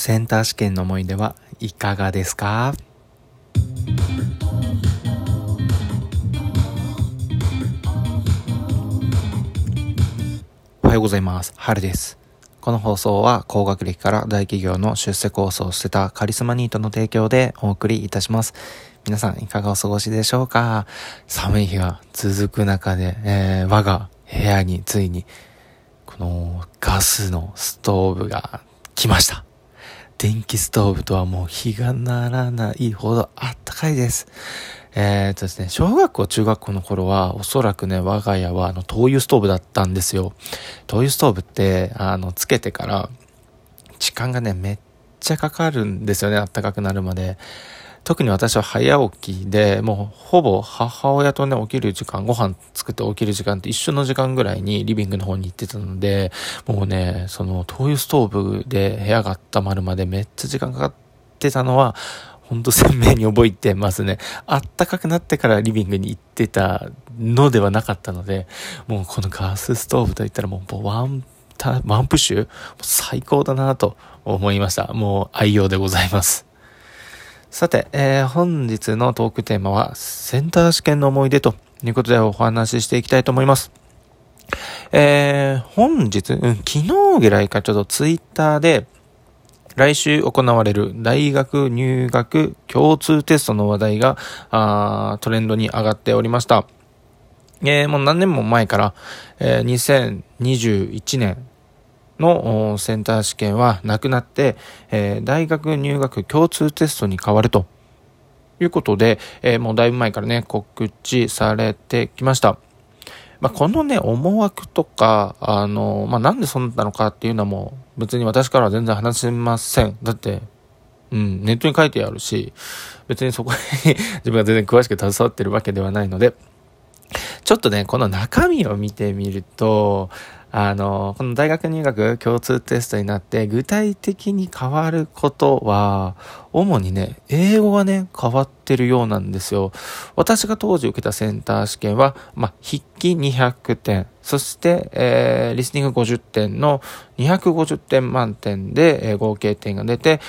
センター試験の思い出はいかがですか？おはようございます。春です。この放送は高学歴から大企業の出世コースを捨てたカリスマニートの提供でお送りいたします。皆さんいかがお過ごしでしょうか？寒い日が続く中で、我が部屋についにこのガスのストーブが来ました。電気ストーブとはもう日がならないほどあったかいです。ですね、小学校、中学校の頃は、おそらくね、我が家は、灯油ストーブだったんですよ。灯油ストーブって、つけてから、時間がね、めっちゃかかるんですよね、あったかくなるまで。特に私は早起きで、もう、ほぼ母親とね、起きる時間、ご飯作って起きる時間って一緒の時間ぐらいにリビングの方に行ってたので、もうね、その、灯油ストーブで部屋が温まるまでめっちゃ時間かかってたのは、ほんと鮮明に覚えてますね。あったかくなってからリビングに行ってたのではなかったので、もうこのガスストーブといったらもうワンプッシュ最高だなと思いました。もう愛用でございます。さて、本日のトークテーマはセンター試験の思い出ということでお話ししていきたいと思います。本日、昨日ぐらいかちょっとツイッターで来週行われる大学入学共通テストの話題がトレンドに上がっておりました。もう何年も前から、2021年のセンター試験はなくなって、大学入学共通テストに変わるということで、もうだいぶ前からね告知されてきました。まあ、このね、思惑とか、なんでそうなったのかっていうのはもう、別に私からは全然話せません。だって、ネットに書いてあるし、別にそこに自分が全然詳しく携わってるわけではないので、ちょっとね、この中身を見てみると、この大学入学共通テストになって、具体的に変わることは、主にね、英語がね、変わってるようなんですよ。私が当時受けたセンター試験は、筆記200点、そして、リスニング50点の250点満点で、合計点が出て、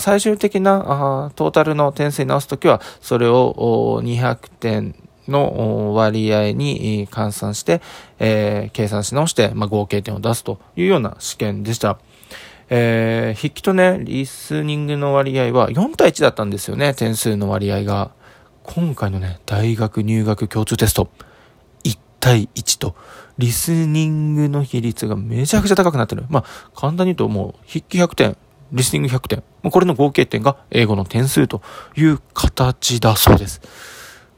最終的なトータルの点数に直すときは、それを200点、の割合に換算して、計算し直して、合計点を出すというような試験でした。筆記とね、リスニングの割合は4対1だったんですよね、点数の割合が。今回のね、大学入学共通テスト、1対1と、リスニングの比率がめちゃくちゃ高くなってる。簡単に言うともう、筆記100点、リスニング100点、これの合計点が英語の点数という形だそうです。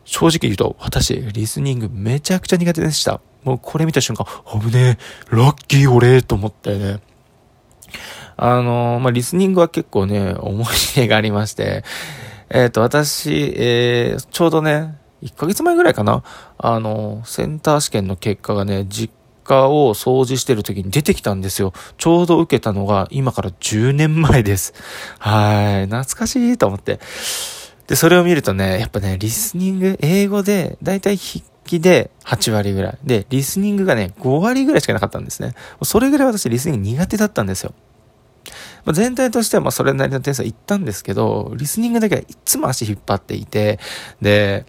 正直言うと、私、リスニングめちゃくちゃ苦手でした。もうこれ見た瞬間、危ねえ、ラッキー俺、と思ってね。リスニングは結構ね、思い出がありまして、私、ちょうどね、1ヶ月前ぐらいかな、センター試験の結果がね、実家を掃除してる時に出てきたんですよ。ちょうど受けたのが、今から10年前です。懐かしいと思って。で、それを見るとね、やっぱね、リスニング、英語で、だいたい筆記で8割ぐらい。で、リスニングがね、5割ぐらいしかなかったんですね。それぐらい私、リスニング苦手だったんですよ。全体としては、それなりの点数はいったんですけど、リスニングだけはいつも足引っ張っていて、で、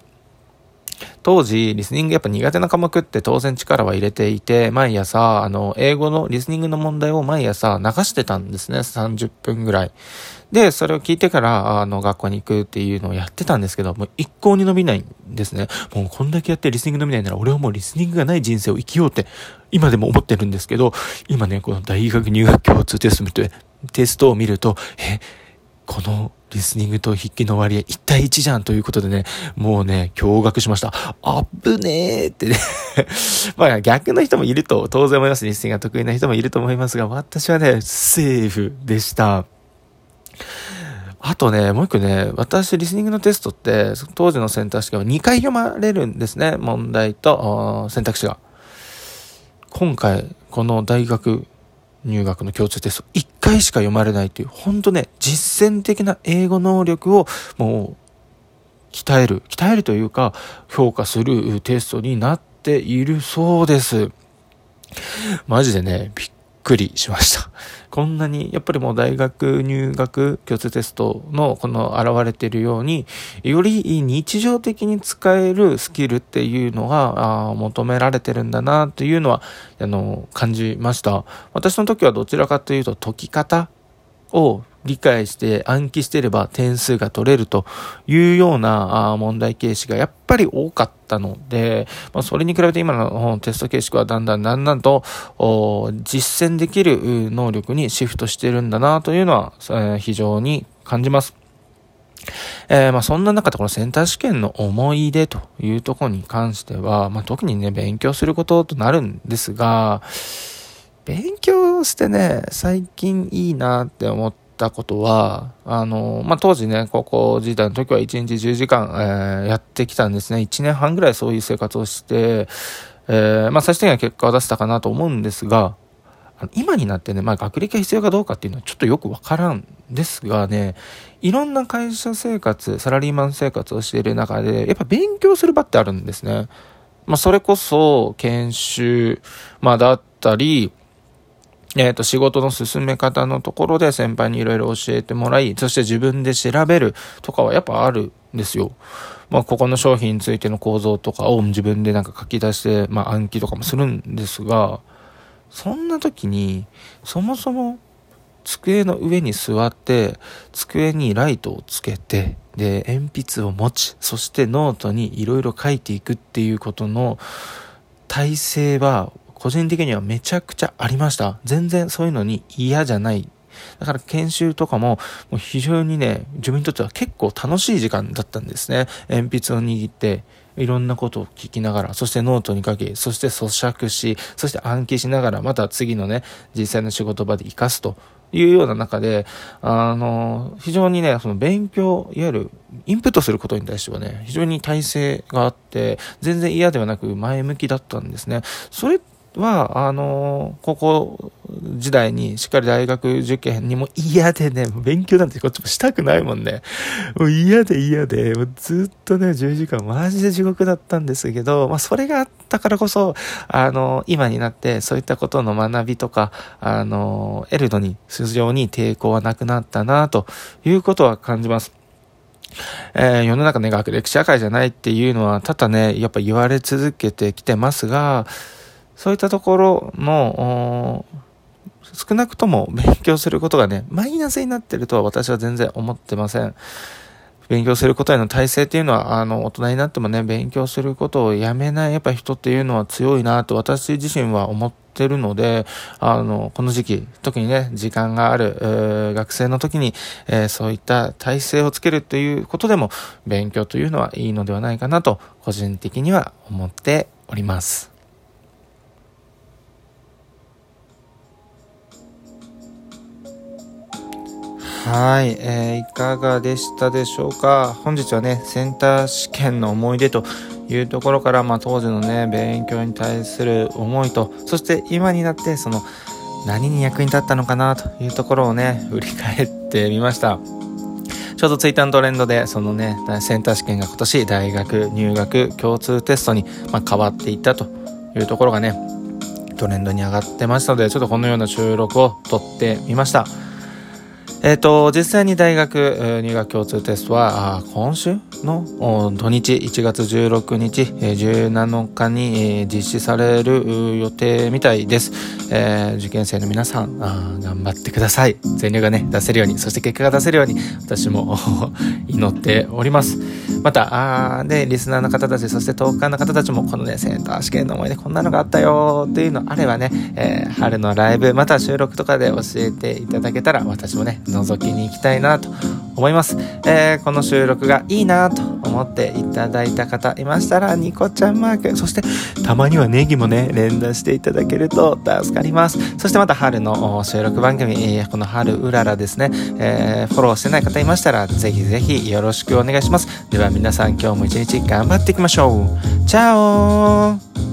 当時、リスニングやっぱ苦手な科目って当然力は入れていて、毎朝、英語のリスニングの問題を毎朝流してたんですね。30分ぐらい。で、それを聞いてから、学校に行くっていうのをやってたんですけど、もう一向に伸びないんですね。もうこんだけやってリスニング伸びないなら、俺はもうリスニングがない人生を生きようって、今でも思ってるんですけど、今ね、この大学入学共通テストを見ると、この、リスニングと筆記の割合1対1じゃんということでね、もうね、驚愕しました。あぶねーってね。逆の人もいると当然思います。リスニングが得意な人もいると思いますが、私はね、セーフでした。あとね、もう一個ね、私、リスニングのテストって、当時のセンター試験は2回読まれるんですね。問題と選択肢が。今回、この大学、入学の共通テスト1回しか読まれないという本当ね実践的な英語能力をもう鍛えるというか評価するテストになっているそうです。マジでねびっくりしましたこんなにやっぱりもう大学入学共通テストのこの現れているようにより日常的に使えるスキルっていうのが求められてるんだなというのは感じました。私の時はどちらかというと解き方を理解して暗記していれば点数が取れるというような問題形式がやっぱり多かったので、それに比べて今のテスト形式はだんだんと実践できる能力にシフトしているんだなというのは、非常に感じます。そんな中でこのセンター試験の思い出というところに関しては、特にね勉強することとなるんですが、勉強してね最近いいなって思ったことは当時ね高校時代の時は1日10時間、やってきたんですね。1年半ぐらいそういう生活をして、最終的には結果を出せたかなと思うんですが、今になってね、学歴が必要かどうかっていうのはちょっとよくわからんですがね、いろんな会社生活サラリーマン生活をしている中でやっぱ勉強する場ってあるんですね。それこそ研修、だったり仕事の進め方のところで先輩にいろいろ教えてもらい、そして自分で調べるとかはやっぱあるんですよ。ここの商品についての構造とかを自分で書き出して、暗記とかもするんですが、そんな時にそもそも机の上に座って机にライトをつけてで鉛筆を持ち、そしてノートにいろいろ書いていくっていうことの体制は個人的にはめちゃくちゃありました。全然そういうのに嫌じゃない。だから研修とか もう非常にね自分にとっては結構楽しい時間だったんですね。鉛筆を握っていろんなことを聞きながら、そしてノートに書き、そして咀嚼し、そして暗記しながらまた次のね実際の仕事場で活かすというような中で非常にねその勉強いわゆるインプットすることに対してはね非常に耐性があって全然嫌ではなく前向きだったんですね。それは高校時代にしっかり大学受験にも嫌でね勉強なんてこっちもしたくないもんね。もう嫌でもうずっとね10時間マジで地獄だったんですけど、それがあったからこそ今になってそういったことの学びとか得るのに非常に抵抗はなくなったなということは感じます。世の中ね学歴社会じゃないっていうのはただねやっぱ言われ続けてきてますが、そういったところの少なくとも勉強することがねマイナスになってるとは私は全然思ってません。勉強することへの耐性っていうのは大人になってもね勉強することをやめないやっぱ人っていうのは強いなと私自身は思ってるので、この時期特にね時間がある、学生の時に、そういった耐性をつけるということでも勉強というのはいいのではないかなと個人的には思っております。はい、いかがでしたでしょうか。本日はねセンター試験の思い出というところから、当時のね勉強に対する思いと、そして今になってその何に役に立ったのかなというところをね振り返ってみました。ちょうどツイッターのトレンドでそのねセンター試験が今年大学入学共通テストに、変わっていったというところがねトレンドに上がってましたので、ちょっとこのような収録を撮ってみました。実際に大学入学共通テストは今週の土日1月16日17日に実施される予定みたいです。受験生の皆さん頑張ってください。全力がね出せるように、そして結果が出せるように私も祈っております。またリスナーの方たち、そしてトーカーの方たちもこのねセンター試験の思い出こんなのがあったよっていうのあればね、春のライブまた収録とかで教えていただけたら私もね覗きに行きたいなと思います。この収録がいいなと思っていただいた方いましたらニコちゃんマーク、そしてたまにはネギもね連打していただけると助かります。そしてまた春の収録番組この春うららですね、フォローしてない方いましたらぜひぜひよろしくお願いします。では皆さん今日も一日頑張っていきましょう。チャオー。